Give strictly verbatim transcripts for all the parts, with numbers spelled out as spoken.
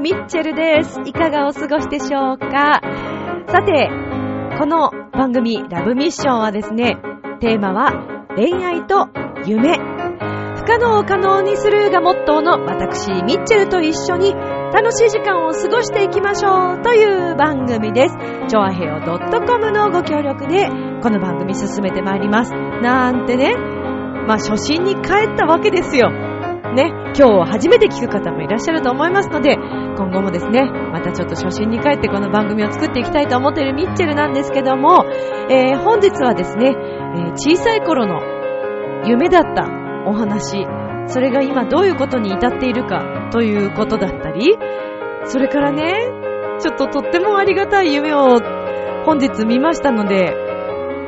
ミッチェルです。いかがお過ごしでしょうか。さて、この番組ラブミッションはですね、テーマは恋愛と夢、不可能を可能にするがモットーの私ミッチェルと一緒に楽しい時間を過ごしていきましょうという番組です。ちょあへよ .com のご協力でこの番組進めてまいります。なんてね、まあ初心に帰ったわけですよ。ね、今日初めて聞く方もいらっしゃると思いますので、今後もですね、またちょっと初心に帰ってこの番組を作っていきたいと思っているミッチェルなんですけども、えー、本日はですね、えー、小さい頃の夢だったお話、それが今どういうことに至っているかということだったり、それからね、ちょっととってもありがたい夢を本日見ましたので、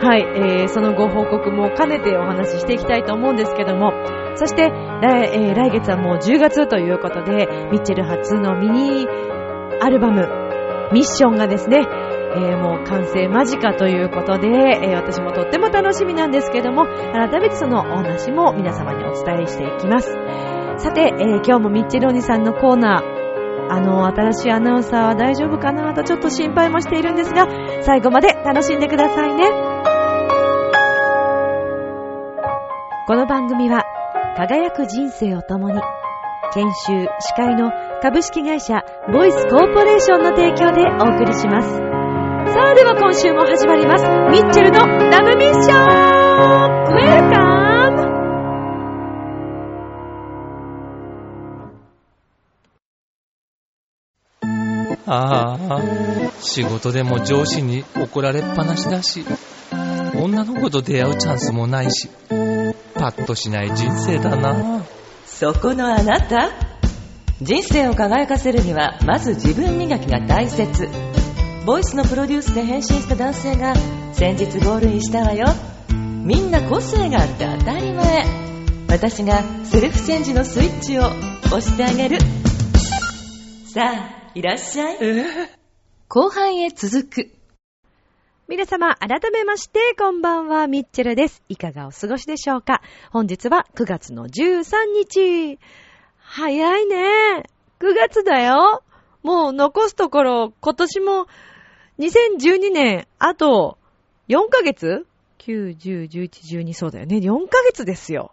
はい、えー、そのご報告も兼ねてお話ししていきたいと思うんですけども、そして来、えー、来月はもうじゅうがつということで、ミッチェル初のミニアルバムミッションがですね、えー、もう完成間近ということで、えー、私もとっても楽しみなんですけども、改めてそのお話も皆様にお伝えしていきます。さて、えー、今日もミッチェルお兄さんのコーナー、あの新しいアナウンサーは大丈夫かなとちょっと心配もしているんですが、最後まで楽しんでくださいね。この番組は輝く人生を共に研修・司会の株式会社ボイスコーポレーションの提供でお送りします。さあ、では今週も始まりますミッチェルのラブミッション。ウェルカム。ああ、仕事でも上司に怒られっぱなしだし、女の子と出会うチャンスもないし、パッとしない人生だな。そこのあなた、人生を輝かせるにはまず自分磨きが大切。ボイスのプロデュースで変身した男性が先日ゴールインしたわよ。みんな個性があって当たり前。私がセルフチェンジのスイッチを押してあげる。さあ、いらっしゃい。後半へ続く。皆様、改めましてこんばんは、ミッチェルです。いかがお過ごしでしょうか。本日はくがつのじゅうさんにち。早いね、くがつだよ。もう残すところ今年もにせんじゅうにねんあとよんかげつ、きゅう、じゅう、じゅういち、じゅうに、そうだよね、よんかげつですよ。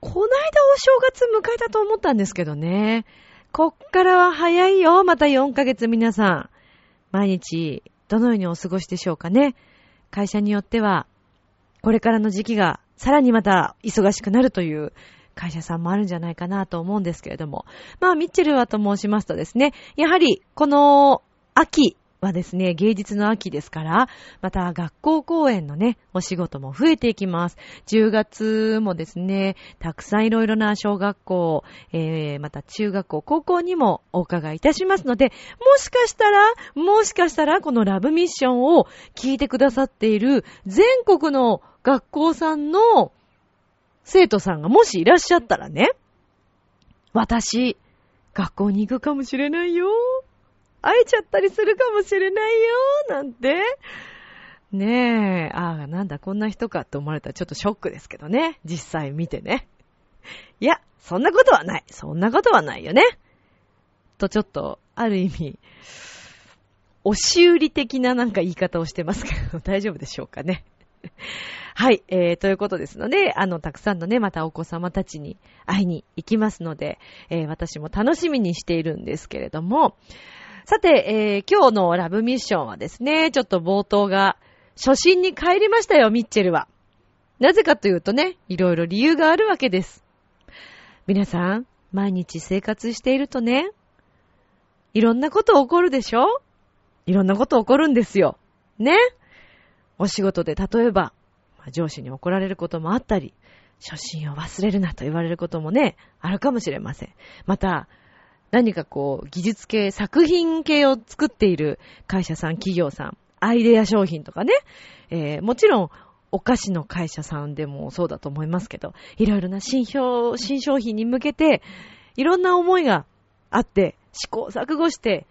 こないだお正月迎えたと思ったんですけどね、こっからは早いよ。またよんかげつ。皆さん、毎日どのようにお過ごしでしょうかね。会社によってはこれからの時期がさらにまた忙しくなるという会社さんもあるんじゃないかなと思うんですけれども、まあミッチェルはと申しますとですね、やはりこの秋はですね、芸術の秋ですから、また学校公演のね、お仕事も増えていきます。じゅうがつもですね、たくさんいろいろな小学校、えー、また中学校、高校にもお伺いいたしますので、もしかしたらもしかしたらこのラブミッションを聞いてくださっている全国の学校さんの生徒さんがもしいらっしゃったらね、私学校に行くかもしれないよ、会えちゃったりするかもしれないよ、なんてねえ、ああなんだこんな人かと思われたらちょっとショックですけどね、実際見てね、いやそんなことはない、そんなことはないよねと、ちょっとある意味押し売り的ななんか言い方をしてますけど大丈夫でしょうかね。はい、えー、ということですので、あのたくさんのね、またお子様たちに会いに行きますので、えー、私も楽しみにしているんですけれども、さて、えー、今日のラブミッションはですね、ちょっと冒頭が初心に帰りましたよ、ミッチェルは。なぜかというとね、いろいろ理由があるわけです。皆さん、毎日生活しているとね、いろんなこと起こるでしょ？いろんなこと起こるんですよ。ね？お仕事で例えば、上司に怒られることもあったり、初心を忘れるなと言われることもね、あるかもしれません。また、何かこう技術系、作品系を作っている会社さん、企業さん、アイデア商品とかね、えー、もちろんお菓子の会社さんでもそうだと思いますけど、いろいろな新商新商品に向けていろんな思いがあって試行錯誤して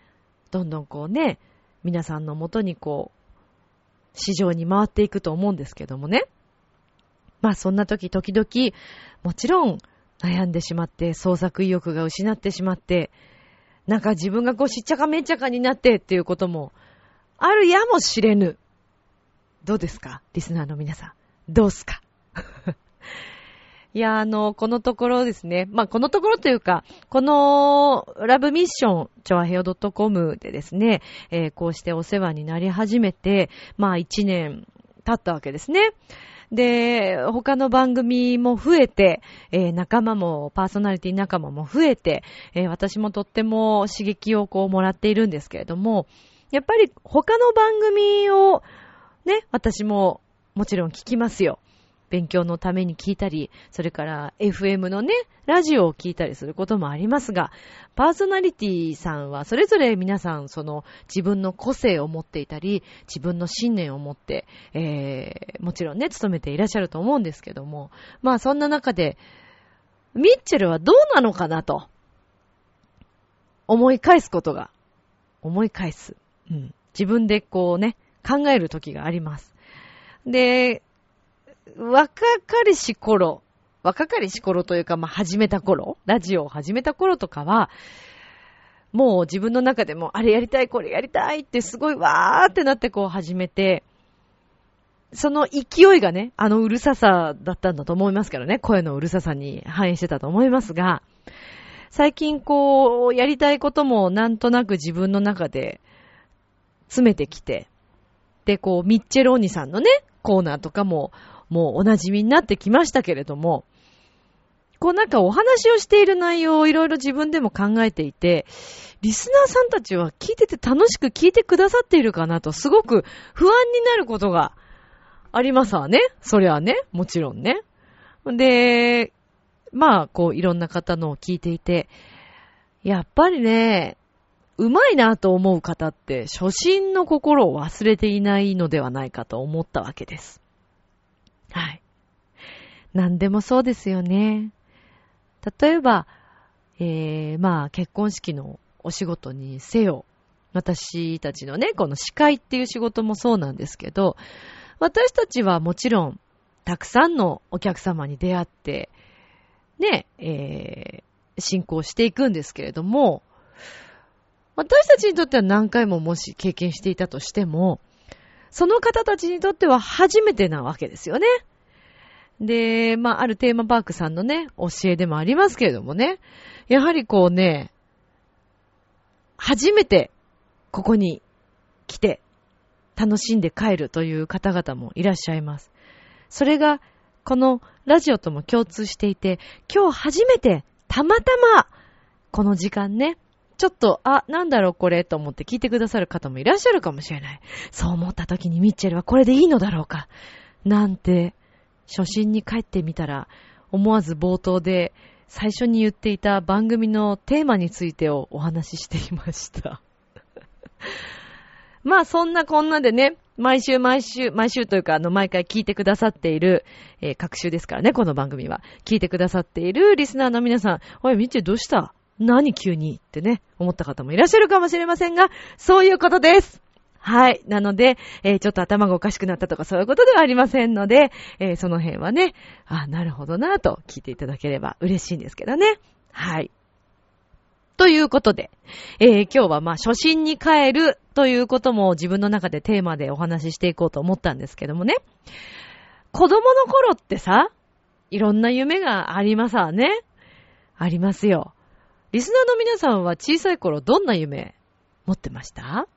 どんどんこうね皆さんのもとにこう市場に回っていくと思うんですけどもね。まあそんな時時々もちろん悩んでしまって創作意欲が失ってしまってなんか自分がこうしっちゃかめっちゃかになってっていうこともあるやもしれぬ。どうですかリスナーの皆さん、どうすかいや、あのこのところですね、まあこのところというかこのラブミッションチョアヘオ .com でですね、えー、こうしてお世話になり始めてまあいちねん経ったわけですね。で、他の番組も増えて、えー、仲間もパーソナリティ仲間も増えて、えー、私もとっても刺激をこうもらっているんですけれども、やっぱり他の番組をね、私ももちろん聞きますよ。勉強のために聞いたり、それから エフエム のね、ラジオを聞いたりすることもありますが、パーソナリティさんはそれぞれ皆さんその自分の個性を持っていたり、自分の信念を持って、えー、もちろんね、勤めていらっしゃると思うんですけども、まあそんな中で、ミッチェルはどうなのかなと、思い返すことが、思い返す。うん、自分でこうね、考える時があります。で、若かりし頃、若かりし頃というか、まあ、始めた頃、ラジオを始めた頃とかは、もう自分の中でも、あれやりたい、これやりたいってすごいわーってなってこう始めて、その勢いがね、あのうるささだったんだと思いますからね、声のうるささに反映してたと思いますが、最近こう、やりたいこともなんとなく自分の中で詰めてきて、で、こう、ミッチェルお兄さんのね、コーナーとかも、もうお馴染みになってきましたけれども、こうなんかお話をしている内容をいろいろ自分でも考えていて、リスナーさんたちは聞いてて楽しく聞いてくださっているかなとすごく不安になることがありますわね。それはね、もちろんね。で、まあこういろんな方のを聞いていて、やっぱりね、うまいなと思う方って初心の心を忘れていないのではないかと思ったわけです。はい。何でもそうですよね。例えば、えー、まあ結婚式のお仕事にせよ、私たちのね、この司会っていう仕事もそうなんですけど、私たちはもちろん、たくさんのお客様に出会って、ね、えー、進行していくんですけれども、私たちにとっては何回ももし経験していたとしても、その方たちにとっては初めてなわけですよね。で、まあ、あるテーマパークさんのね、教えでもありますけれどもね、やはりこうね、初めてここに来て楽しんで帰るという方々もいらっしゃいます。それがこのラジオとも共通していて、今日初めてたまたまこの時間ね、ちょっと、あ、なんだろうこれと思って聞いてくださる方もいらっしゃるかもしれない。そう思った時にミッチェルはこれでいいのだろうかなんて、初心に帰ってみたら、思わず冒頭で最初に言っていた番組のテーマについてをお話ししていました。まあそんなこんなでね、毎週毎週、毎週というかあの毎回聞いてくださっている、えー、各週ですからね、この番組は。聞いてくださっているリスナーの皆さん、おいミッチェルどうした何急にってね、思った方もいらっしゃるかもしれませんが、そういうことです。はい。なので、えー、ちょっと頭がおかしくなったとかそういうことではありませんので、えー、その辺はね、あ、なるほどなぁと聞いていただければ嬉しいんですけどね。はい。ということで、えー、今日はまあ初心に帰るということも自分の中でテーマでお話ししていこうと思ったんですけどもね。子供の頃ってさ、いろんな夢がありますわね。ありますよ。リスナーの皆さんは小さい頃どんな夢持ってました？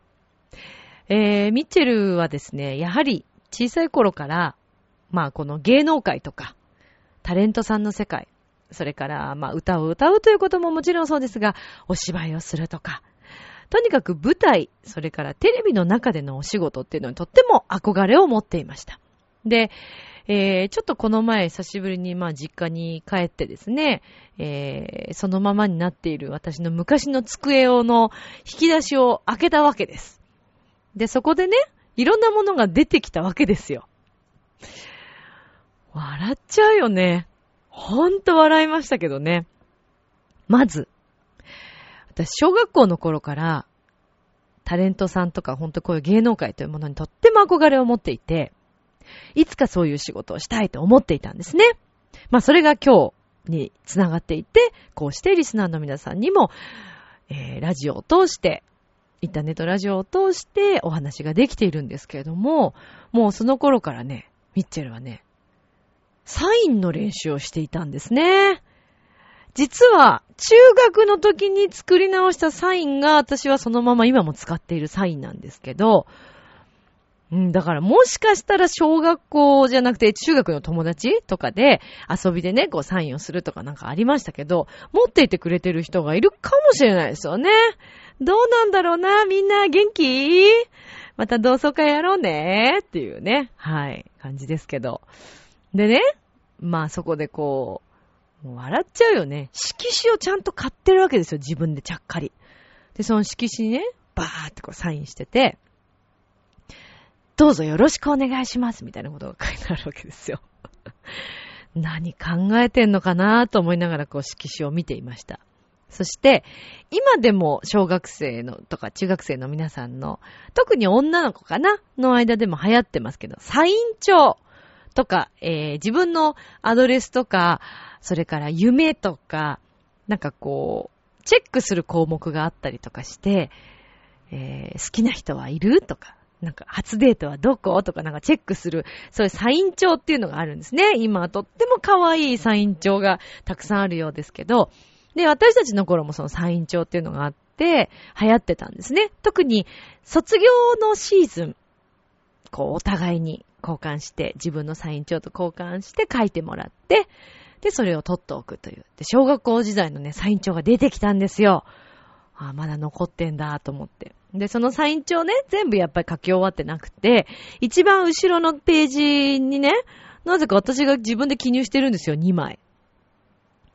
えー、ミッチェルはですね、やはり小さい頃から、まあこの芸能界とか、タレントさんの世界、それからまあ歌を歌うということももちろんそうですが、お芝居をするとか、とにかく舞台、それからテレビの中でのお仕事っていうのにとっても憧れを持っていました。で、えー、ちょっとこの前久しぶりにまあ実家に帰ってですね、えー、そのままになっている私の昔の机用の引き出しを開けたわけです。で、そこでね、いろんなものが出てきたわけですよ。笑っちゃうよね。ほんと笑いましたけどね。まず、私小学校の頃からタレントさんとか本当こういう芸能界というものにとっても憧れを持っていて、いつかそういう仕事をしたいと思っていたんですね。まあそれが今日につながっていて、こうしてリスナーの皆さんにも、えー、ラジオを通して、インターネットラジオを通してお話ができているんですけれども、もうその頃からね、ミッチェルはね、サインの練習をしていたんですね。実は中学の時に作り直したサインが私はそのまま今も使っているサインなんですけど、うん、だからもしかしたら小学校じゃなくて中学の友達とかで遊びでね、こうサインをするとかなんかありましたけど、持っていてくれてる人がいるかもしれないですよね。どうなんだろうな、みんな元気？また同窓会やろうねっていうね、はい、感じですけど。でね、まあそこでこう、もう笑っちゃうよね。色紙をちゃんと買ってるわけですよ、自分でちゃっかり。で、その色紙にね、バーってこうサインしてて、どうぞよろしくお願いしますみたいなことが書いてあるわけですよ。何考えてんのかなと思いながらこう色紙を見ていました。そして今でも小学生のとか中学生の皆さんの、特に女の子かなの間でも流行ってますけど、サイン帳とか、えー、自分のアドレスとか、それから夢とか、なんかこうチェックする項目があったりとかして、えー、好きな人はいるとか。なんか初デートはどことかなんかチェックする、そういうサイン帳っていうのがあるんですね。今はとっても可愛いサイン帳がたくさんあるようですけど、で、私たちの頃もそのサイン帳っていうのがあって流行ってたんですね。特に卒業のシーズン、こうお互いに交換して自分のサイン帳と交換して書いてもらって、でそれを取っておくという。で、小学校時代のねサイン帳が出てきたんですよ。あ、まだ残ってんだと思って。で、そのサイン帳ね、全部やっぱり書き終わってなくて、一番後ろのページにね、なぜか私が自分で記入してるんですよ、にまい。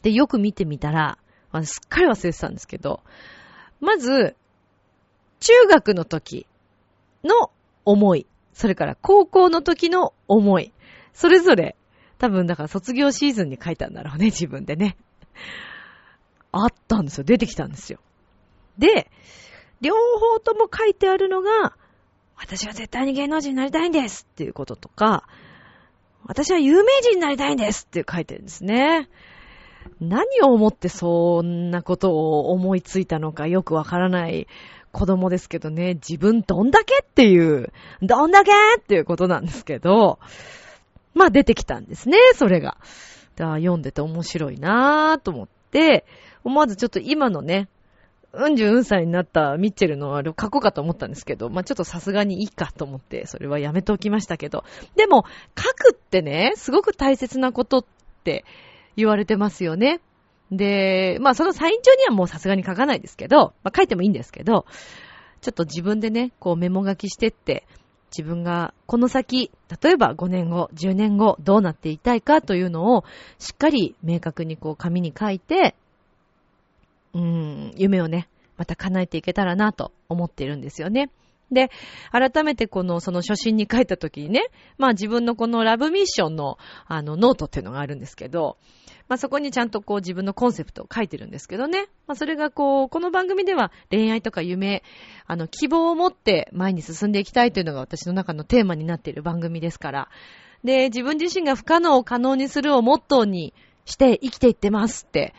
で、よく見てみたら、まあ、すっかり忘れてたんですけど、まず、中学の時の思い、それから高校の時の思い、それぞれ、多分だから卒業シーズンに書いたんだろうね、自分でね。あったんですよ、出てきたんですよ。で、両方とも書いてあるのが、私は絶対に芸能人になりたいんですっていうこととか、私は有名人になりたいんですって書いてるんですね。何を思ってそんなことを思いついたのかよくわからない子供ですけどね、自分どんだけっていう、どんだけっていうことなんですけど、まあ出てきたんですね、それが。だから読んでて面白いなぁと思って、思わずちょっと今のね、うんじゅうん歳になったミッチェルのあれを書こうかと思ったんですけど、まあ、ちょっとさすがにいいかと思って、それはやめておきましたけど。でも、書くってね、すごく大切なことって言われてますよね。で、まあ、そのサイン帳にはもうさすがに書かないですけど、まあ、書いてもいいんですけど、ちょっと自分でね、こうメモ書きしてって、自分がこの先、例えばごねんご、じゅうねんご、どうなっていたいかというのを、しっかり明確にこう紙に書いて、うーん、夢をね、また叶えていけたらなと思っているんですよね。で、改めてこの、その初心に書いた時にね、まあ自分のこのラブミッションのあのノートっていうのがあるんですけど、まあそこにちゃんとこう自分のコンセプトを書いてるんですけどね、まあそれがこう、この番組では恋愛とか夢、あの希望を持って前に進んでいきたいというのが私の中のテーマになっている番組ですから、で、自分自身が不可能を可能にするをモットーにして生きていってますって、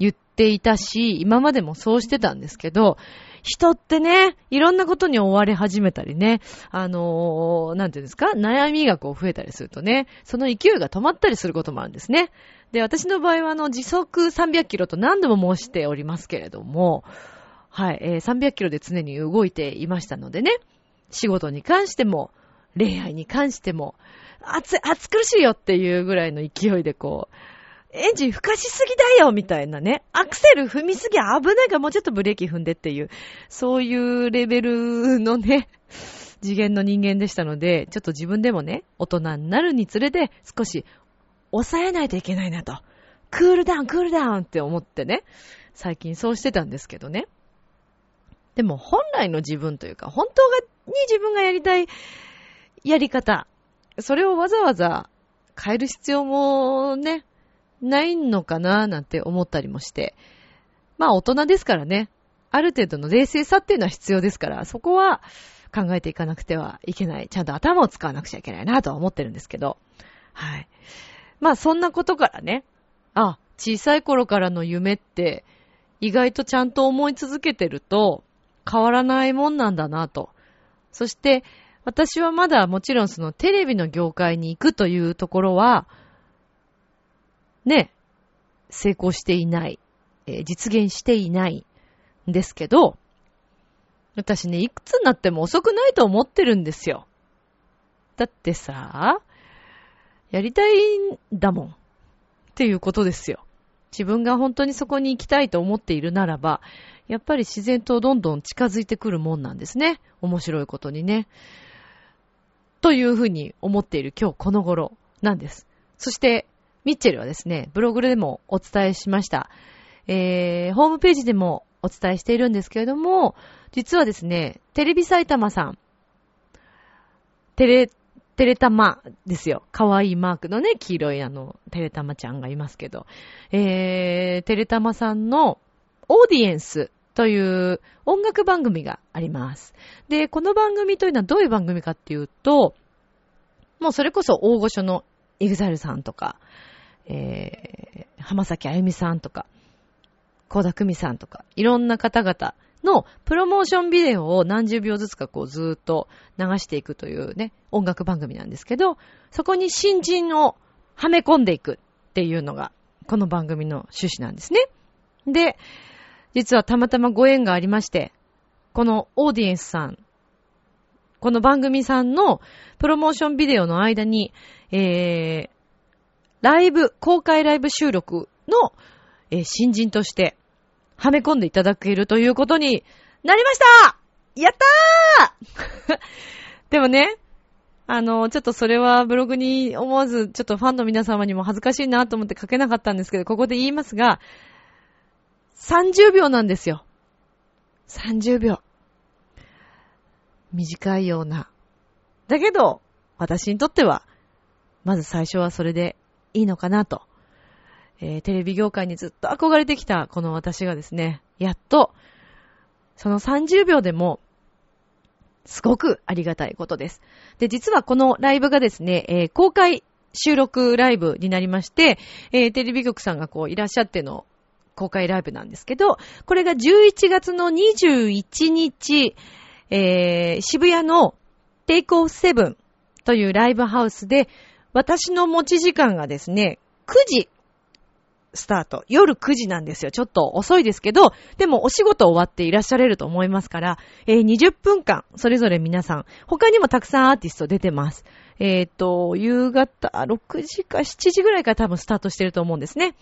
言っていたし、今までもそうしてたんですけど、人ってね、いろんなことに追われ始めたりね、あのー、なんていうんですか、悩みがこう増えたりするとね、その勢いが止まったりすることもあるんですね。で、私の場合はあの、時速さんびゃくキロと何度も申しておりますけれども、はい、えー、さんびゃくキロで常に動いていましたのでね、仕事に関しても、恋愛に関しても、暑、暑苦しいよっていうぐらいの勢いでこう、エンジン吹かしすぎだよみたいなね、アクセル踏みすぎ、危ないからもうちょっとブレーキ踏んでっていう、そういうレベルのね、次元の人間でしたので、ちょっと自分でもね、大人になるにつれて少し抑えないといけないなと、クールダウンクールダウンって思ってね、最近そうしてたんですけどね。でも本来の自分というか、本当に自分がやりたいやり方、それをわざわざ変える必要もね、ないのかななんて思ったりもして。まあ大人ですからね。ある程度の冷静さっていうのは必要ですから、そこは考えていかなくてはいけない。ちゃんと頭を使わなくちゃいけないなとは思ってるんですけど。はい。まあそんなことからね、あ、小さい頃からの夢って意外とちゃんと思い続けてると変わらないもんなんだなと。そして私はまだもちろんそのテレビの業界に行くというところはね、成功していない、えー、実現していないんですけど、私ね、いくつになっても遅くないと思ってるんですよ。だってさ、やりたいんだもんっていうことですよ。自分が本当にそこに行きたいと思っているならば、やっぱり自然とどんどん近づいてくるもんなんですね。面白いことにね。というふうに思っている今日この頃なんです。そして、ミッチェルはですね、ブログでもお伝えしました。えー、ホームページでもお伝えしているんですけれども、実はですね、テレビ埼玉さん、テレ、テレタマですよ。かわいいマークのね、黄色いあの、テレタマちゃんがいますけど、えー、テレタマさんのオーディエンスという音楽番組があります。で、この番組というのはどういう番組かっていうと、もうそれこそ大御所のイグザイルさんとか、えー、浜崎あゆみさんとか、倖田來未さんとか、いろんな方々のプロモーションビデオを何十秒ずつかこうずーっと流していくというね、音楽番組なんですけど、そこに新人をはめ込んでいくっていうのが、この番組の趣旨なんですね。で、実はたまたまご縁がありまして、このオーディエンスさん、この番組さんのプロモーションビデオの間に、えー、ライブ、公開ライブ収録の、えー、新人としてはめ込んでいただけるということになりました！やったーでもね、あの、ちょっとそれはブログに思わず、ちょっとファンの皆様にも恥ずかしいなと思って書けなかったんですけど、ここで言いますが、さんじゅうびょうなんですよ。さんじゅうびょう。短いような。だけど、私にとっては、まず最初はそれでいいのかなと。えー、テレビ業界にずっと憧れてきたこの私がですね、やっと、そのさんじゅうびょうでも、すごくありがたいことです。で、実はこのライブがですね、えー、公開収録ライブになりまして、えー、テレビ局さんがこういらっしゃっての公開ライブなんですけど、これがじゅういちがつのにじゅういちにち、えー、渋谷のテイクオフセブンというライブハウスで、私の持ち時間がですね、くじスタート。夜くじなんですよ。ちょっと遅いですけど、でもお仕事終わっていらっしゃれると思いますから、えー、にじゅっぷんかん、それぞれ皆さん、他にもたくさんアーティスト出てます。えっと、夕方ろくじかしちじぐらいから多分スタートしてると思うんですね。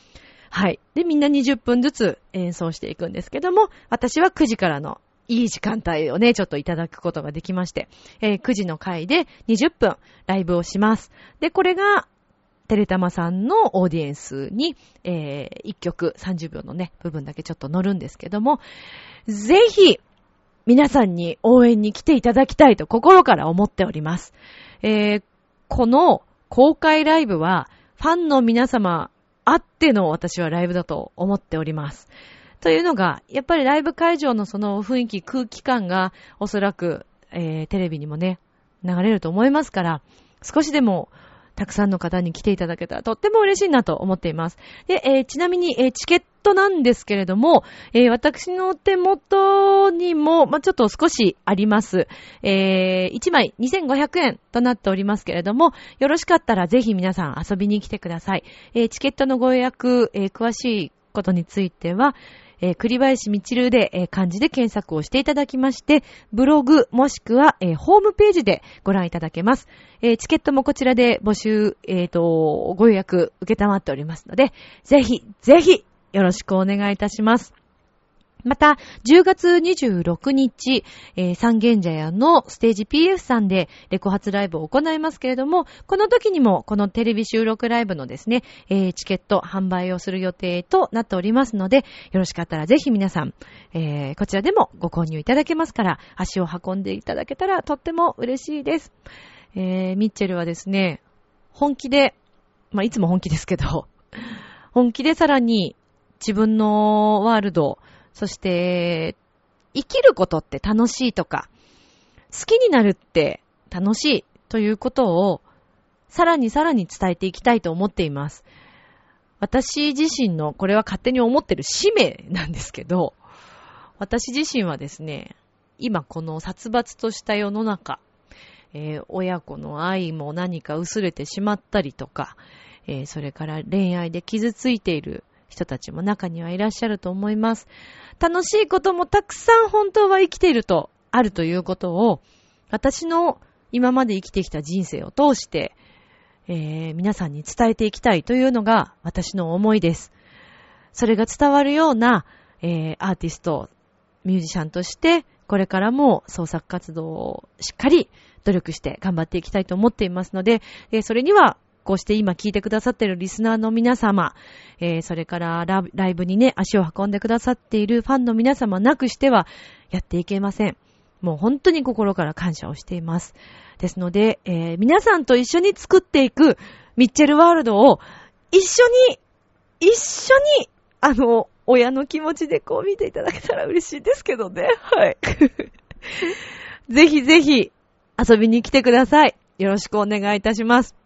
はい。で、みんなにじゅっぷんずつ演奏していくんですけども、私はくじからのいい時間帯をね、ちょっといただくことができまして、えー、くじの回でにじゅっぷんライブをします。で、これが、テレタマさんのオーディエンスに、えー、いっきょくさんじゅうびょうのね、部分だけちょっと乗るんですけども、ぜひ、皆さんに応援に来ていただきたいと心から思っております。えー、この公開ライブは、ファンの皆様あっての私はライブだと思っております。というのが、やっぱりライブ会場のその雰囲気、空気感がおそらく、えー、テレビにもね、流れると思いますから、少しでもたくさんの方に来ていただけたらとっても嬉しいなと思っています。で、えー、ちなみに、えー、チケットなんですけれども、えー、私の手元にも、まあ、ちょっと少しあります。えー、いちまいにせんごひゃくえんとなっておりますけれども、よろしかったらぜひ皆さん遊びに来てください。えー、チケットのご予約、えー、詳しいことについては、えー、栗林みちるで、えー、漢字で検索をしていただきまして、ブログもしくは、えー、ホームページでご覧いただけます。えー、チケットもこちらで募集、えーと、ご予約受けたまっておりますので、ぜひ、ぜひ、よろしくお願いいたします。また、じゅうがつにじゅうろくにち、えー、三軒茶屋のステージ ピーエフ さんでレコ発ライブを行いますけれども、この時にもこのテレビ収録ライブのですね、えー、チケット販売をする予定となっておりますので、よろしかったらぜひ皆さん、えー、こちらでもご購入いただけますから、足を運んでいただけたらとっても嬉しいです。えー、ミッチェルはですね、本気でまあいつも本気ですけど、本気でさらに自分のワールド、そして生きることって楽しいとか、好きになるって楽しいということをさらにさらに伝えていきたいと思っています。私自身の、これは勝手に思ってる使命なんですけど、私自身はですね、今この殺伐とした世の中、えー、親子の愛も何か薄れてしまったりとか、えー、それから恋愛で傷ついている人たちも中にはいらっしゃると思います。楽しいこともたくさん本当は生きていると、あるということを、私の今まで生きてきた人生を通して、えー、皆さんに伝えていきたいというのが私の思いです。それが伝わるような、えー、アーティスト、ミュージシャンとして、これからも創作活動をしっかり努力して頑張っていきたいと思っていますので、えー、それにはこうして今聞いてくださっているリスナーの皆様、えー、それからラ、ライブにね、足を運んでくださっているファンの皆様なくしてはやっていけません。もう本当に心から感謝をしています。ですので、えー、皆さんと一緒に作っていくミッチェルワールドを一緒に、一緒に、あの、親の気持ちでこう見ていただけたら嬉しいですけどね。はい。ぜひぜひ遊びに来てください。よろしくお願いいたします。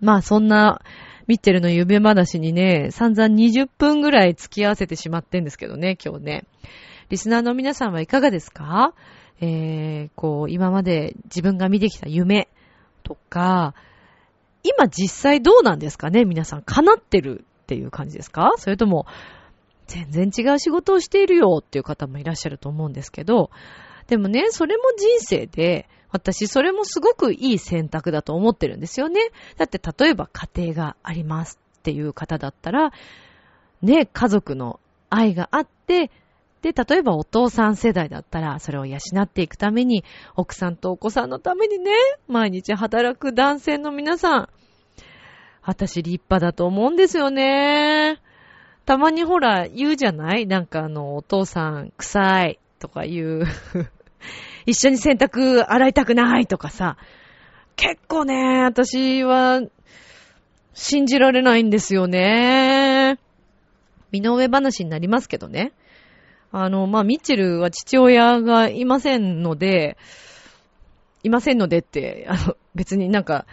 まあそんなミッチェルの夢話にね、散々にじゅっぷんぐらい付き合わせてしまってんですけどね、今日ね。リスナーの皆さんはいかがですか？えー、こう今まで自分が見てきた夢とか、今実際どうなんですかね？皆さん叶ってるっていう感じですか？それとも全然違う仕事をしているよっていう方もいらっしゃると思うんですけど、でもね、それも人生で、私それもすごくいい選択だと思ってるんですよね。だって例えば家庭がありますっていう方だったら、ね、家族の愛があって、で、例えばお父さん世代だったら、それを養っていくために、奥さんとお子さんのためにね、毎日働く男性の皆さん、私立派だと思うんですよね。たまにほら言うじゃない、なんかあのお父さん臭いとか言う一緒に洗濯洗いたくないとかさ、結構ね私は信じられないんですよね。身の上話になりますけどね、あのまあミッチェルは父親がいませんので、いませんのでってあの別になんか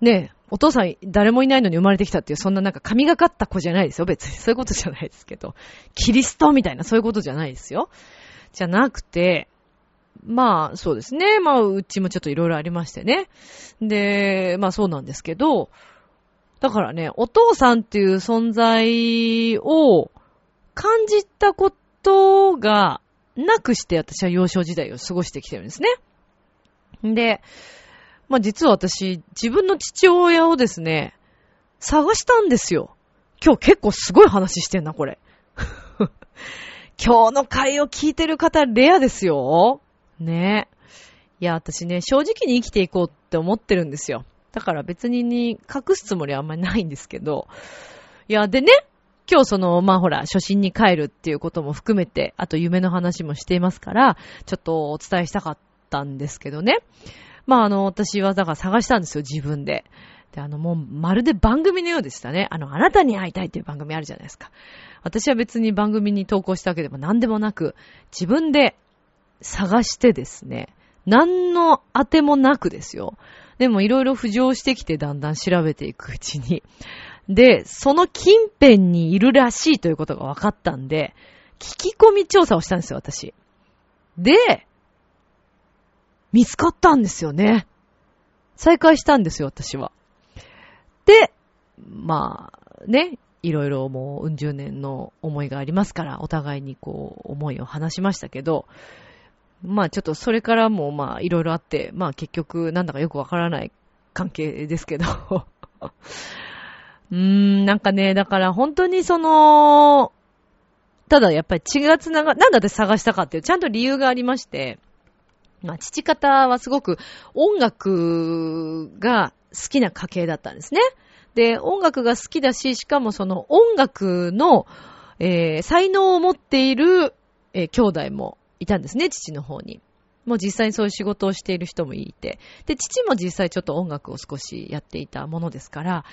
ね、お父さん誰もいないのに生まれてきたっていう、そんななんか神がかった子じゃないですよ。別にそういうことじゃないですけど、キリストみたいなそういうことじゃないですよ。じゃなくて、まあそうですね、まあうちもちょっといろいろありましてね、でまあそうなんですけど、だからね、お父さんっていう存在を感じたことがなくして私は幼少時代を過ごしてきてるんですね。でまあ実は私、自分の父親をですね、探したんですよ。今日結構すごい話してんな、これ。今日の回を聞いてる方、レアですよ。ね。いや、私ね、正直に生きていこうって思ってるんですよ。だから別に隠すつもりはあんまりないんですけど。いや、でね、今日その、まあほら、初心に帰るっていうことも含めて、あと夢の話もしていますから、ちょっとお伝えしたかったんですけどね。まああの、私はだから探したんですよ、自分で。で、あの、もうまるで番組のようでしたね。あの、あなたに会いたいという番組あるじゃないですか。私は別に番組に投稿したわけでも何でもなく、自分で探してですね、何の当てもなくですよ。でもいろいろ浮上してきて、だんだん調べていくうちに。で、その近辺にいるらしいということが分かったんで、聞き込み調査をしたんですよ、私。で、見つかったんですよね。再会したんですよ、私は。で、まあね、いろいろもううん十年の思いがありますから、お互いにこう思いを話しましたけど、まあちょっとそれからもまあいろいろあって、まあ結局なんだかよくわからない関係ですけど、うーん、なんかね、だから本当にその、ただやっぱり血がつなが、なんだって探したかっていう、ちゃんと理由がありまして、まあ、父方はすごく音楽が好きな家系だったんですね。で、音楽が好きだし、しかもその音楽の、えー、才能を持っている、えー、兄弟もいたんですね、父の方に。もう実際にそういう仕事をしている人もいて、で父も実際ちょっと音楽を少しやっていたものですから、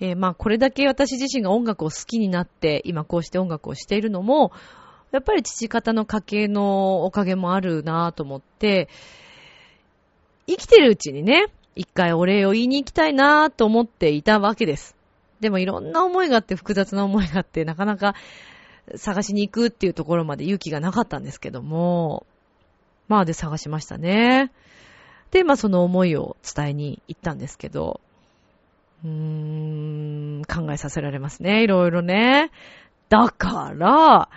えー、まあこれだけ私自身が音楽を好きになって今こうして音楽をしているのもやっぱり父方の家系のおかげもあるなと思って、生きてるうちにね一回お礼を言いに行きたいなと思っていたわけです。でもいろんな思いがあって複雑な思いがあってなかなか探しに行くっていうところまで勇気がなかったんですけども、まあで探しましたね。でまあその思いを伝えに行ったんですけど、うーん考えさせられますね、いろいろね。だから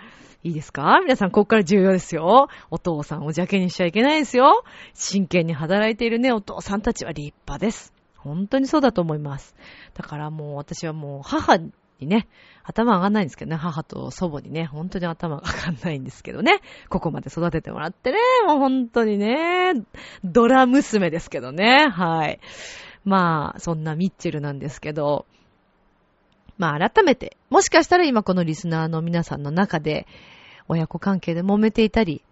いいですか皆さん、ここから重要ですよ。お父さんを邪気にしちゃいけないですよ。真剣に働いているねお父さんたちは立派です。本当にそうだと思います。だからもう私はもう母にね頭上がんないんですけどね、母と祖母にね本当に頭が上がんないんですけどね、ここまで育ててもらってね、もう本当にねドラ娘ですけどね。はい、まあそんなミッチェルなんですけど、まあ改めてもしかしたら今このリスナーの皆さんの中で親子関係で揉めていたり、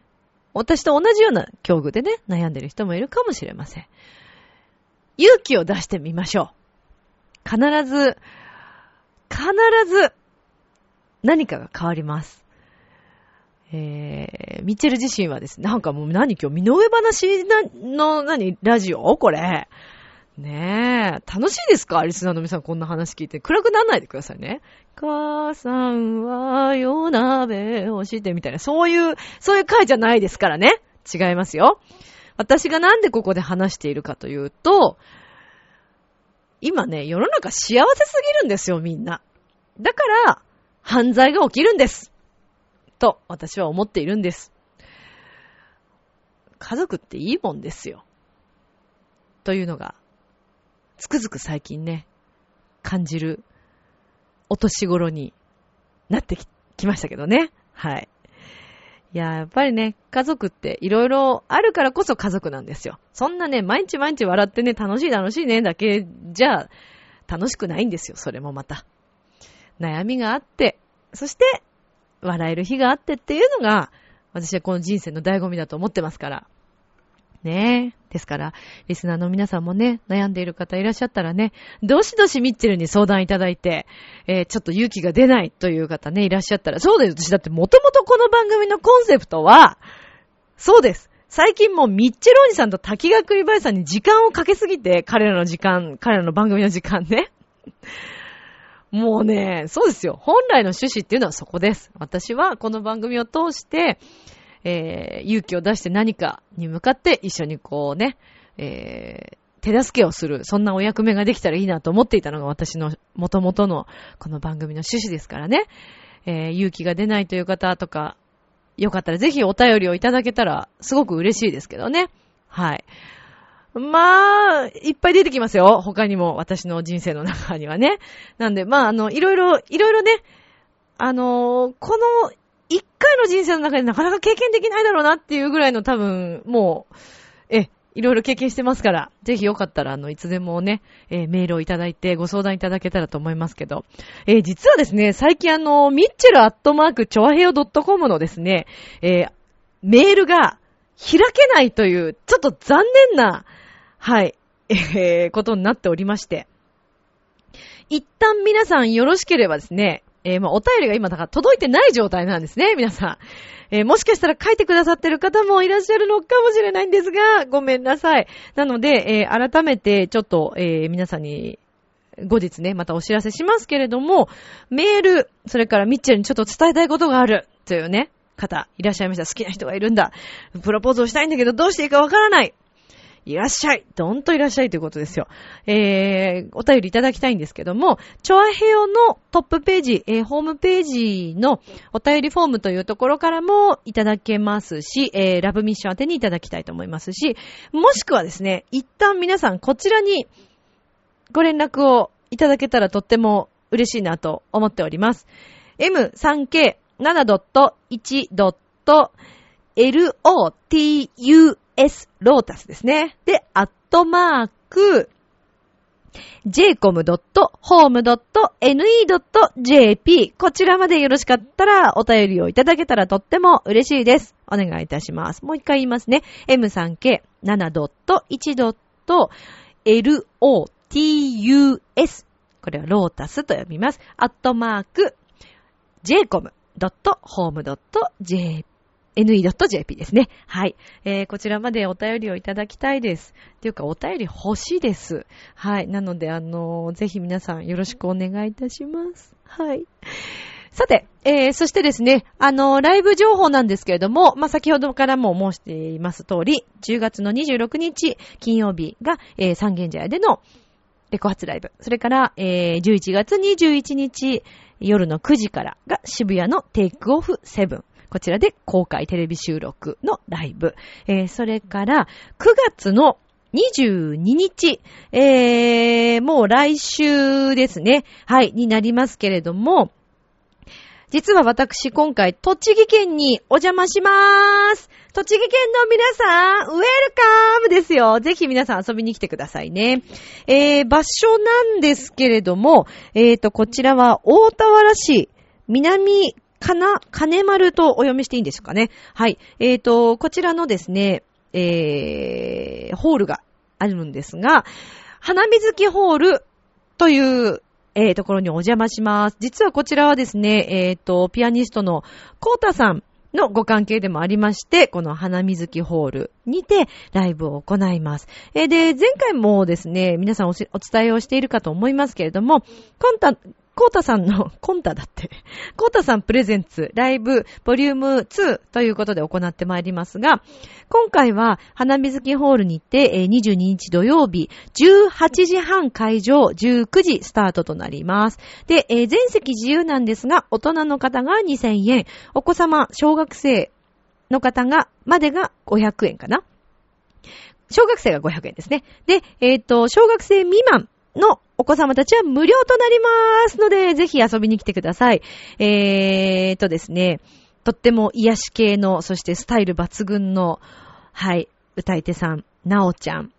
私と同じような境遇でね悩んでる人もいるかもしれません。勇気を出してみましょう。必ず必ず何かが変わります。えー、ミッチェル自身はですね、なんかもう何今日身の上話の何ラジオこれ。ねえ、楽しいですかリスナーの皆さん、こんな話聞いて。暗くならないでくださいね。母さんは夜鍋をしてみたいな、そういう、そういう回じゃないですからね。違いますよ。私がなんでここで話しているかというと、今ね、世の中幸せすぎるんですよ、みんな。だから、犯罪が起きるんです。と、私は思っているんです。家族っていいもんですよ。というのが、つくづく最近ね、感じる、お年頃になってき、きましたけどね。はい。いや、やっぱりね、家族っていろいろあるからこそ家族なんですよ。そんなね、毎日毎日笑ってね、楽しい楽しいね、だけじゃ楽しくないんですよ、それもまた。悩みがあって、そして笑える日があってっていうのが、私はこの人生の醍醐味だと思ってますから。ねえ。ですから、リスナーの皆さんもね、悩んでいる方いらっしゃったらね、どしどしミッチェルに相談いただいて、えー、ちょっと勇気が出ないという方ね、いらっしゃったら、そうです。私だってもともとこの番組のコンセプトは、そうです。最近もうミッチェルおじさんと滝川栗林さんに時間をかけすぎて、彼らの時間、彼らの番組の時間ね。もうね、そうですよ。本来の趣旨っていうのはそこです。私はこの番組を通して、えー、勇気を出して何かに向かって一緒にこうね、えー、手助けをする、そんなお役目ができたらいいなと思っていたのが私の元々のこの番組の趣旨ですからね、えー、勇気が出ないという方とかよかったらぜひお便りをいただけたらすごく嬉しいですけどね。はい、まあいっぱい出てきますよ、他にも私の人生の中にはね。なんでまああのいろいろいろいろね、あのー、この一回の人生の中でなかなか経験できないだろうなっていうぐらいの多分もうえいろいろ経験してますから、ぜひよかったらあのいつでもね、えー、メールをいただいてご相談いただけたらと思いますけど、えー、実はですね最近あのミッチェルアットマークチョアヘヨドットコムのですね、えー、メールが開けないというちょっと残念なはい、えー、ことになっておりまして、一旦皆さんよろしければですね、えー、まあお便りが今だから届いてない状態なんですね、皆さん。えー、もしかしたら書いてくださってる方もいらっしゃるのかもしれないんですが、ごめんなさい。なので、えー、改めてちょっと、えー、皆さんに後日ね、またお知らせしますけれども、メール、それからミッチェルにちょっと伝えたいことがあるというね、方いらっしゃいました。好きな人がいるんだ。プロポーズをしたいんだけどどうしていいかわからない。いらっしゃい。どんといらっしゃいということですよ。えー、お便りいただきたいんですけども、チョアヘヨのトップページ、えー、ホームページのお便りフォームというところからもいただけますし、えー、ラブミッション宛てにいただきたいと思いますし、もしくはですね、一旦皆さんこちらにご連絡をいただけたらとっても嬉しいなと思っております。エムスリーケーななドットいちドットロータス ロータスですね。で、アットマーク、ジェイコムドットホームドットエヌイードットジェーピー こちらまでよろしかったらお便りをいただけたらとっても嬉しいです。お願いいたします。もう一回言いますね。 エムスリーケーセブンドットワンドットエルオーティーユーエス これはロータスと読みます。アットマーク ジェイコムドットホームドットエヌイードットジェーピー ですね。はい、えー、こちらまでお便りをいただきたいです。というかお便り欲しいです。はい、なのであのー、ぜひ皆さんよろしくお願いいたします。はい。さて、えー、そしてですね、あのー、ライブ情報なんですけれども、まあ、先ほどからも申しています通り、じゅうがつのにじゅうろくにち金曜日が、えー、三軒茶屋でのレコ発ライブ、それから、えー、じゅういちがつにじゅういちにち夜のくじからが渋谷のテイクオフセブン、こちらで公開テレビ収録のライブ、えー、それからくがつのにじゅうににち、えー、もう来週ですね、はいになりますけれども、実は私今回栃木県にお邪魔しまーす。栃木県の皆さんウェルカムですよ。ぜひ皆さん遊びに来てくださいね。えー、場所なんですけれども、えーとこちらは大田原市南かな金丸とお読みしていいんですかね。はい。えーとこちらのですね、えー、ホールがあるんですが、花水木ホールというえー、ところにお邪魔します。実はこちらはですね、えっと、ピアニストのコウタさんのご関係でもありまして、この花水木ホールにてライブを行います。えー、で、前回もですね、皆さん お, お伝えをしているかと思いますけれども、コンタ、コウタさんの、コンタだって、コウタさんプレゼンツライブボリュームツーということで行ってまいりますが、今回は花水木ホールにてにじゅうににち土曜日じゅうはちじはん会場じゅうくじスタートとなります。で、全席自由なんですが、大人の方がにせんえん、お子様、小学生の方が、までがごひゃくえんかな。小学生がごひゃくえんですね。で、えっと、小学生未満のお子様たちは無料となりますので、ぜひ遊びに来てください。えーとですね、とっても癒し系の、そしてスタイル抜群の、はい、歌い手さん、なおちゃん。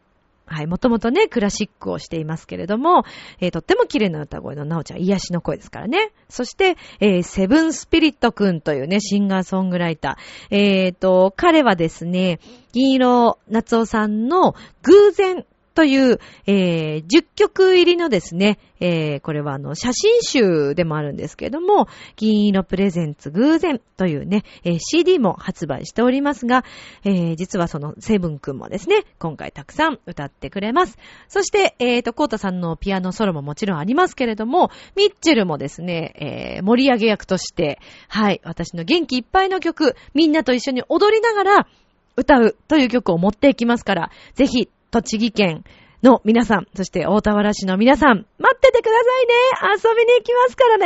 はい、もともとね、クラシックをしていますけれども、えー、とっても綺麗な歌声のなおちゃん、癒しの声ですからね。そして、えー、セブンスピリットくんというね、シンガーソングライター。えーと、彼はですね、銀色夏夫さんの偶然、という、えー、じゅっきょく入りのですね、えー、これはあの写真集でもあるんですけれども、銀色プレゼンツ偶然というね、えー、シーディー も発売しておりますが、えー、実はそのセブンくんもですね、今回たくさん歌ってくれます。そして、えーと、コータさんのピアノソロももちろんありますけれども、ミッチェルもですね、えー、盛り上げ役として、はい、私の元気いっぱいの曲、みんなと一緒に踊りながら歌うという曲を持っていきますから、ぜひ、栃木県の皆さん、そして大田原市の皆さん、待っててくださいね。遊びに行きますから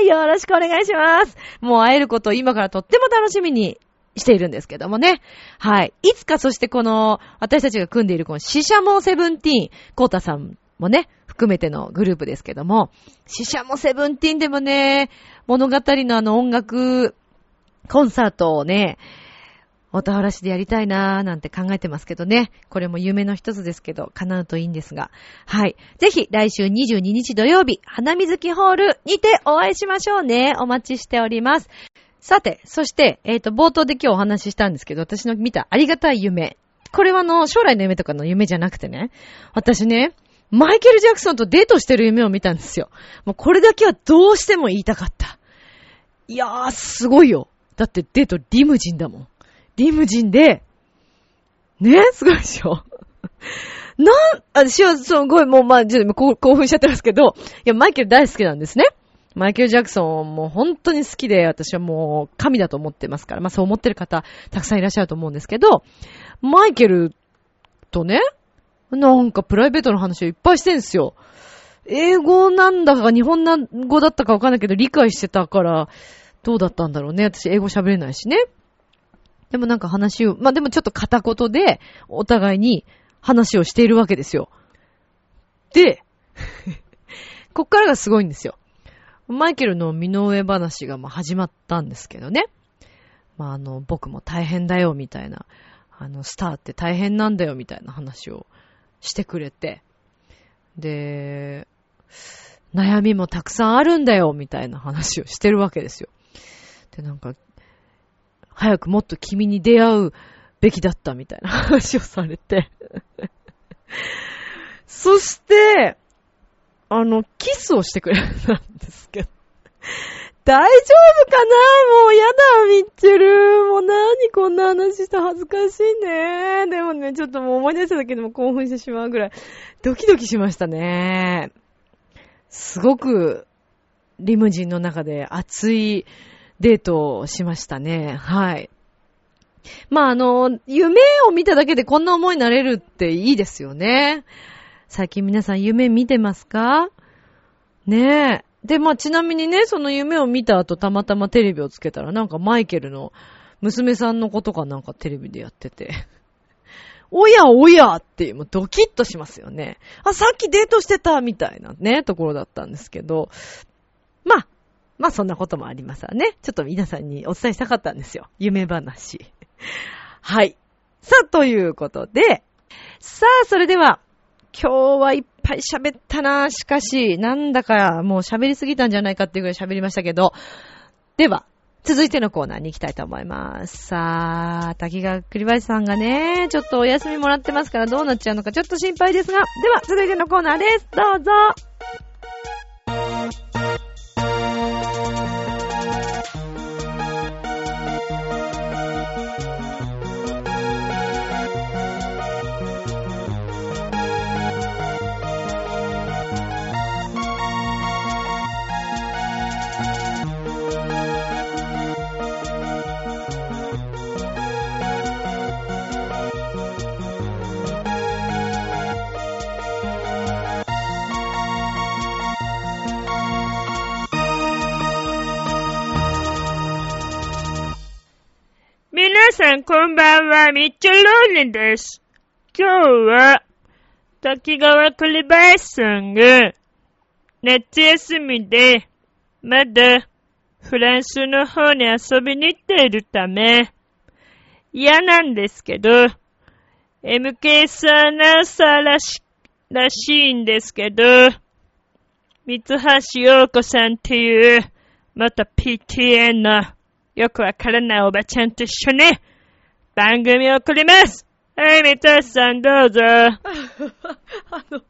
ね。よろしくお願いします。もう会えることを今からとっても楽しみにしているんですけどもね。はい。いつか、そしてこの私たちが組んでいるこのシシャモセブンティーン、コータさんもね、含めてのグループですけども、シシャモセブンティーンでもね、物語のあの音楽コンサートをね、大田原市でやりたいなーなんて考えてますけどね。これも夢の一つですけど、叶うといいんですが。はい。ぜひ来週にじゅうににち土曜日、花水木ホールにてお会いしましょうね。お待ちしております。さて、そして、えっと、冒頭で今日お話ししたんですけど、私の見たありがたい夢。これはあの、将来の夢とかの夢じゃなくてね。私ね、マイケル・ジャクソンとデートしてる夢を見たんですよ。もうこれだけはどうしても言いたかった。いやー、すごいよ。だってデートリムジンだもん。リムジンで、ね、すごいでしょなん、私はすごいもう、まあ、ちょっと興奮しちゃってますけど、いや、マイケル大好きなんですね。マイケル・ジャクソンも本当に好きで、私はもう神だと思ってますから、まあそう思ってる方、たくさんいらっしゃると思うんですけど、マイケルとね、なんかプライベートの話をいっぱいしてるんですよ。英語なんだか、日本語だったかわかんないけど、理解してたから、どうだったんだろうね。私、英語喋れないしね。でもなんか話を、まあ、でもちょっと片言で、お互いに話をしているわけですよ。で、こっからがすごいんですよ。マイケルの身の上話がまあ始まったんですけどね。まあ、あの、僕も大変だよ、みたいな。あの、スターって大変なんだよ、みたいな話をしてくれて。で、悩みもたくさんあるんだよみたいな話をしてるわけですよ。で、なんか早くもっと君に出会うべきだったみたいな話をされてそしてあのキスをしてくれたんですけど大丈夫かな、もうやだミッチェル、もう何こんな話した、恥ずかしいね。でもね、ちょっともう思い出しただけでも興奮してしまうぐらいドキドキしましたね。すごくリムジンの中で熱いデートをしましたね。はい。まあ、あの、夢を見ただけでこんな思いになれるっていいですよね。最近皆さん夢見てますか？ねえ。で、まあ、ちなみにね、その夢を見た後たまたまテレビをつけたらなんかマイケルの娘さんのことかなんかテレビでやってて。おやおやっていう、もうドキッとしますよね。あ、さっきデートしてたみたいなね、ところだったんですけど。まあ、まあそんなこともありますわね。ちょっと皆さんにお伝えしたかったんですよ。夢話。はい。さあ、ということで。さあ、それでは、今日はいっぱい喋ったな。しかし、なんだかもう喋りすぎたんじゃないかっていうぐらい喋りましたけど。では、続いてのコーナーに行きたいと思います。さあ、滝川栗林さんがね、ちょっとお休みもらってますからどうなっちゃうのかちょっと心配ですが、では続いてのコーナーです。どうぞ。皆さんこんばんは、ミッチェルローネです。今日は、滝川栗林さんが、夏休みで、まだ、フランスの方に遊びに行っているため、嫌なんですけど、エムケー さんアナウンサーらし、らしいんですけど、三橋陽子さんっていう、元 ピーティーエー の、よくわからないおばちゃんと一緒に番組を送ります。はい、三橋さんどうぞ。あの、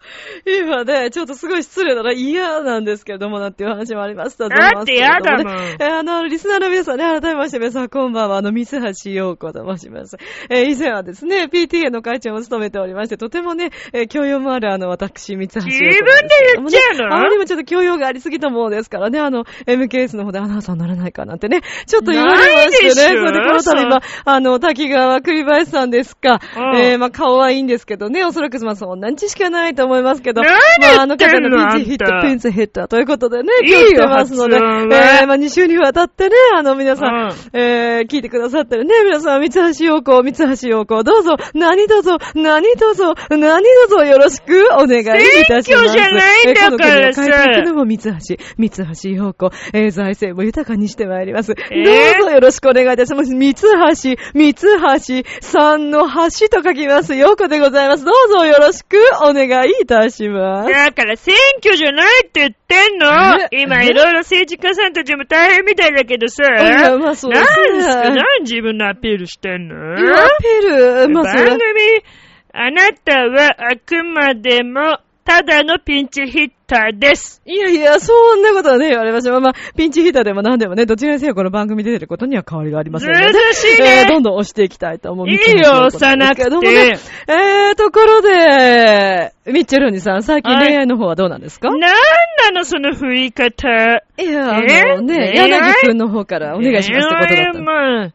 今ね、ちょっとすごい失礼だな、嫌なんですけれども、なんていう話もありました。だって嫌だもん。えー、あの、リスナーの皆さんね、改めまして皆さん、こんばんは、あの、三橋陽子と申します。えー、以前はですね、ピーティーエー の会長も務めておりまして、とてもね、えー、教養もあるあの、私、三橋陽子、ね。自分で言っちゃうの、ね、あまりにもちょっと教養がありすぎたものですからね、あの、エムケーエス の方でアナウンサーにならないかなんてね、ちょっと言われましてね、それでこの度は、あの、滝川栗林さんですか、えー、まあ、顔はいいんですけどね、おそらく、まあ、そんなに知識はないと思いますけど、まあ、あの方のピンチヒット、ピンチヒットということでね、聞いてますので、えー、まあ、に週にわたってね、あの、皆さん、うん、えー、聞いてくださってるね、皆さん、三橋陽子、三橋陽子、どうぞ、何どうぞ、何どうぞ、何どうぞよろしくお願いいたします。選挙じゃないんだからさ。えー、この国を変えていくのも三橋、三橋陽子、えー、財政も豊かにしてまいります。えー、どうぞよろしくお願いいたします。三橋、三橋さんの橋と書きます、陽子でございます。どうぞよろしくお願いいたします。だから選挙じゃないって言ってんの。今いろいろ政治家さんたちも大変みたいだけどさ。まあそうですね。なんすか、何自分のアピールしてんの？アピール、まあそれ。番組、あなたはあくまでもただのピンチヒッターです。いやいや、そんなことはね、言われました。まあ、ピンチヒッターでも何でもね、どちらにせよこの番組出てることには変わりがありませんので、ね。難しいね、えー。どんどん押していきたいと思う。いいよ、押さなくて。ね、えー、ところで、ミッチェルニさん、最近恋愛の方はどうなんですか？なんなの、その振り方。いや、あのね、柳くんの方からお願いしますってことだったの。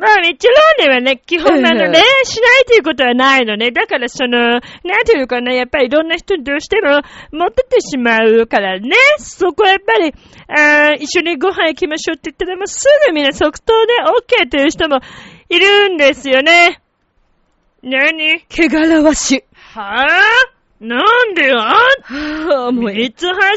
まあ、ミッチェルローネはね、基本なのね、しないということはないのね。だからその、なんていうかな、やっぱりいろんな人にどうしても持ってってしまうからね。そこはやっぱり、あ一緒にご飯行きましょうって言ったら、もうすぐみんな即答で OK という人もいるんですよね。何？汚らわし。はぁ、なんでよ、あんもういつはさんが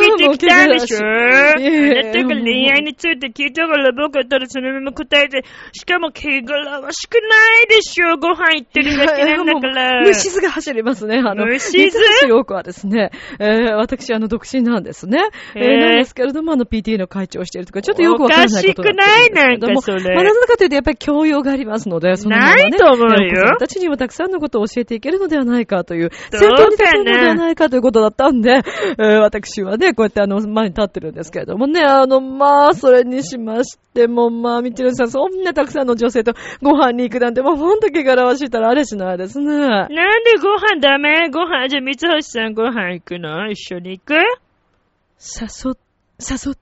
聞いてきたんでしょ。あなたが恋愛について聞いたから僕はただそのまま答えて、しかも気がらわしくないでしょ。ご飯行ってるだけなんだから。虫ずが走りますね。あの虫ずよくはですね、えー、私あの独身なんですね。えー、なんですけれどもあの ピーティー の会長をしているとかちょっとよくわからないことなんですけれども。おかしくないなんかそれ。まあ、なぜかというとやっぱり教養がありますので、そのままね、ないと思うよ。私たちにもたくさんのことを教えていけるのではないかという。本当にそうではないかということだったんで、えー、私はねこうやってあの前に立ってるんですけれどもね、あのまあそれにしましてもまあみちるさんそんなたくさんの女性とご飯に行くなんてもう本当に汚らわしいたらあれしないですね。なんでご飯ダメ？ご飯じゃあ三橋さんご飯行くの？一緒に行く？誘誘っ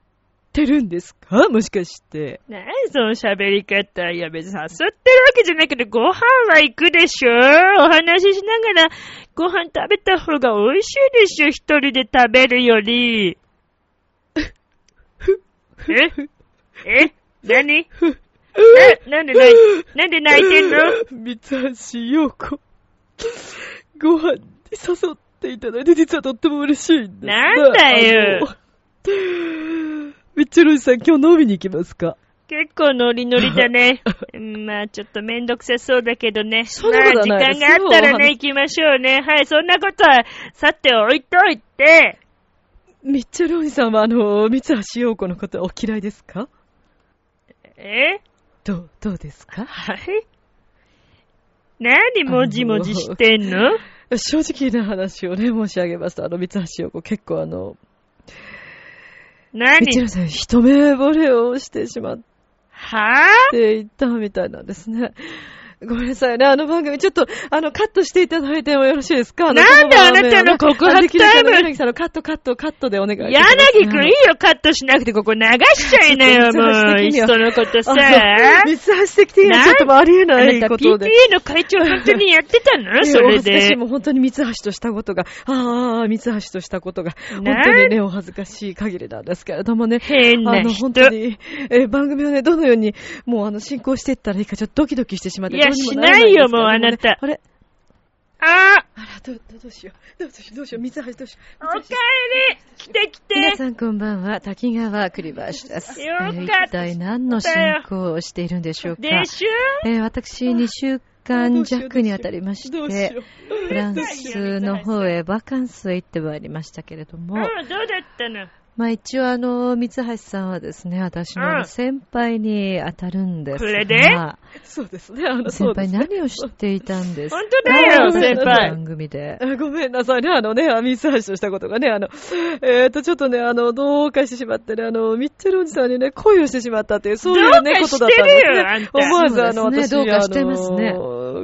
てるんですか？もしかして。何その喋り方。いや別に誘ってるわけじゃないけどご飯は行くでしょ。お話ししながらご飯食べた方が美味しいでしょ。一人で食べるより。ええ何な、なんで泣い、なんで泣いてんの？三橋陽子。ご飯に誘っていただいて実はとっても嬉しいんです。なんだよ。みちるさん今日飲みに行きますか？結構ノリノリだね。まあちょっとめんどくさそうだけどね。そんなことはないです。まあ時間があったらね行きましょうね。はい、そんなことはさて置いといて。みちるさんはあの三橋陽子のことはお嫌いですか？え？どうどうですか？はい。何もじもじしてんの？正直な話をね申し上げますとあの三橋陽子結構あの。何？みちるさん、一目惚れをしてしまっていたみたいなんですね。ごめんなさいね、あの番組、ちょっと、あの、カットしていただいてもよろしいですか？なんであなたの告白タイム？柳さんのカットカットカットでお願いします。柳くんいいよ、カットしなくて、ここ流しちゃいなよ、もう。いっそのことさ。三橋的にはちょっとありえないことで。ピーティー の会長本当にやってたの？それで。私も本当に三橋としたことが、ああ、三橋としたことが、本当にね、お恥ずかしい限りなんですけれどもね。変な人。あの、本当に、え、番組をね、どのように、もうあの、進行していったらいいか、ちょっとドキドキしてしまって。しないよ、もうあなた。あれああら、ど、どうしよう。どうしよう、どうしよう、三橋どうしよう。おかえり来て来て皆さんこんばんは、滝川栗林です。よかった。一体何の進行をしているんでしょうか。でしょ、えー、私、にしゅうかんじゃくにあたりまして、フランスの方へバカンスへ行ってまいりましたけれども。うん、どうだったの？まあ一応あの三橋さんはですね、私の先輩に当たるんですが、これでそうですね、あの先輩何を知っていたんですか？本当だよ先輩。番組でごめんなさいね、あのね三橋としたことがね、あのえっ、ー、とちょっとねあのどうかしてしまってね、あのミッチェルおじさんにね恋をしてしまったっていうそういうねことだったんですね。思わずあの、ね、私どうかしてますね。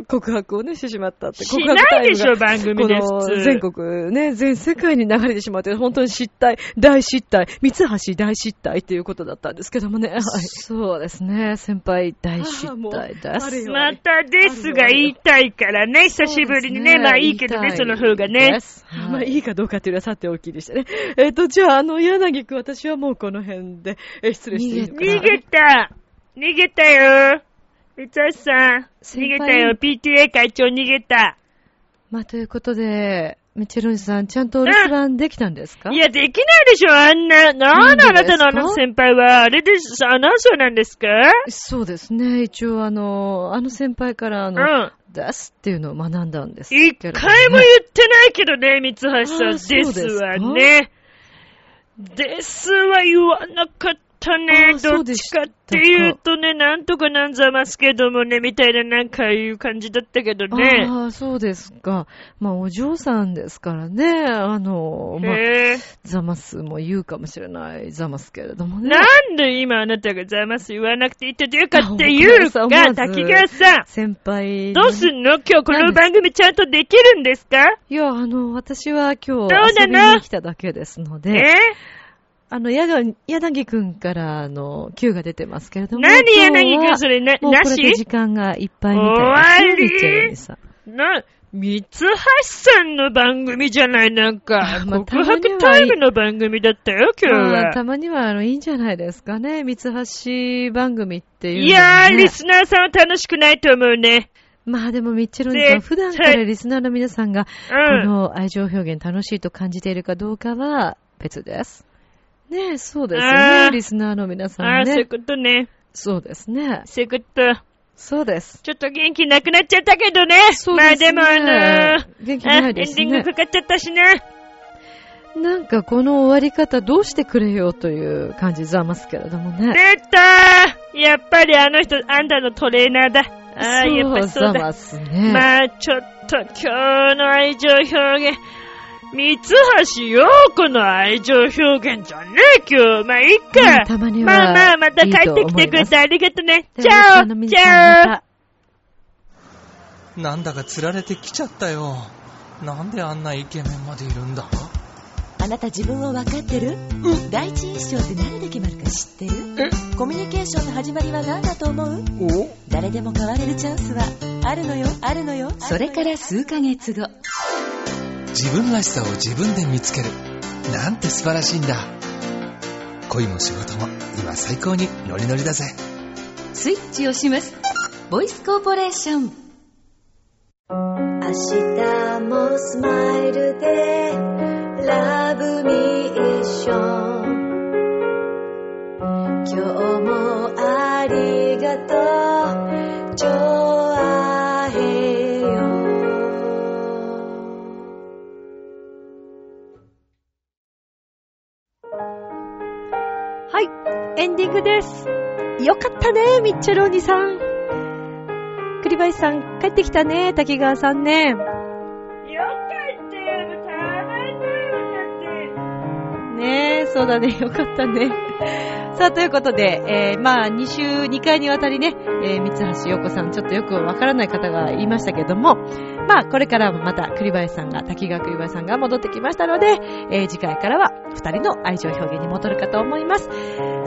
告白をねしてしまったって。告白タイムがしないでしょ番組で普通。全国ね全世界に流れてしまって本当に失態大失態。三橋大失態ということだったんですけどもね、はい、そうですね先輩大失態です。またですが言いたいからね久しぶりに ね, ねまあいいけどねその方がね、はい、まあいいかどうかというのはさておきでしたね。えっ、ー、とじゃああの柳くん私はもうこの辺で、えー、失礼していいのかな。逃げた逃げたよ三橋さん逃げたよ ピーティーエー 会長逃げた。まあということでみちるさん、ちゃんと留守番できたんですか？いや、できないでしょ、あんな。なんであなたのあの先輩は、あれです、アナウンサーなんですか？そうですね、一応あの、あの先輩から、あの、うん、出すっていうのを学んだんですけど、ね。一回も言ってないけどね、三橋さん。ですわね。ですは言わなかったね。どっちかっていうとね、なんとかなんざますけどもね、みたいななんかいう感じだったけどね。ああ、そうですか。まあ、お嬢さんですからね、あの、まあ、ざますも言うかもしれない、ざますけれどもね。なんで今あなたがざます言わなくていいというかっていうか、滝川さん。先輩。どうすんの？今日この番組ちゃんとできるんですか？いや、あの、私は今日遊びに来ただけですので。え？あの、やが、柳くんから、あの、Q が出てますけれども。何柳くんそれ、な、なし？もうこれで時間がいっぱいみたいです。終わり？さな、三橋さんの番組じゃない、なんか。まあ、告白タイムの番組だったよ、今日は。まあ、たまには、あの、いいんじゃないですかね。三橋番組っていう、ね。いやー、リスナーさんは楽しくないと思うね。まあでもミッチェロンさん、普段からリスナーの皆さんが、うん、この愛情表現楽しいと感じているかどうかは別です。ねえ、そうですね。リスナーの皆さんね。ああ、そういうことね。そうですね。そういうこと。そうです。ちょっと元気なくなっちゃったけどね。そうですね。まあでもあのー、元気ないですね。エンディングかかっちゃったしね。なんかこの終わり方どうしてくれよという感じざますけれどもね。出たー、やっぱりあの人、あんたのトレーナーだ。ああ、やっぱそうだ。ざますね。まあちょっと今日の愛情表現、三橋陽子の愛情表現じゃねえ今日。まあいいか、うん、たまにはまあまあまた帰ってきてくれてありがとね。チャオチャオ。なんだか釣られてきちゃったよ。なんであんなイケメンまでいるんだ。あなた自分を分かってる？うん、第一印象って何で決まるか知ってる？え？コミュニケーションの始まりは何だと思う？お？誰でも変われるチャンスはあるのよ、あるのよ。それから数ヶ月後、自分らしさを自分で見つけるなんて素晴らしいんだ。恋も仕事も今最高にノリノリだぜ。スイッチをします。ボイスコーポレーション。明日もスマイルでラブミッション。今日もありがとうジョアヘヨ。はい、エンディングです。よかったねミッチェローニさん、栗林さん帰ってきたね、滝川さんね。ねえ、そうだね、よかったね。さあ、ということで、えー、まあ、に週、にかいにわたりね、えー、三橋陽子さん、ちょっとよくわからない方がいましたけども、まあ、これからもまた、栗林さんが、滝川栗林さんが戻ってきましたので、えー、次回からは、二人の愛情表現に戻るかと思います。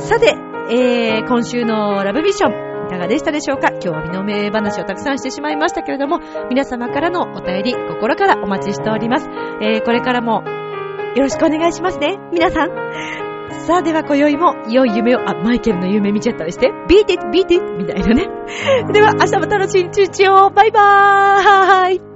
さて、えー、今週のラブミッション、いかがでしたでしょうか。今日は身の上話をたくさんしてしまいましたけれども、皆様からのお便り、心からお待ちしております。えー、これからも、よろしくお願いしますね、皆さん。さあ、では今宵も良い夢を、あ、マイケルの夢見ちゃったりして、ビーティット、ビーティットみたいなね。では、明日も楽しい一日を。バイバーイ。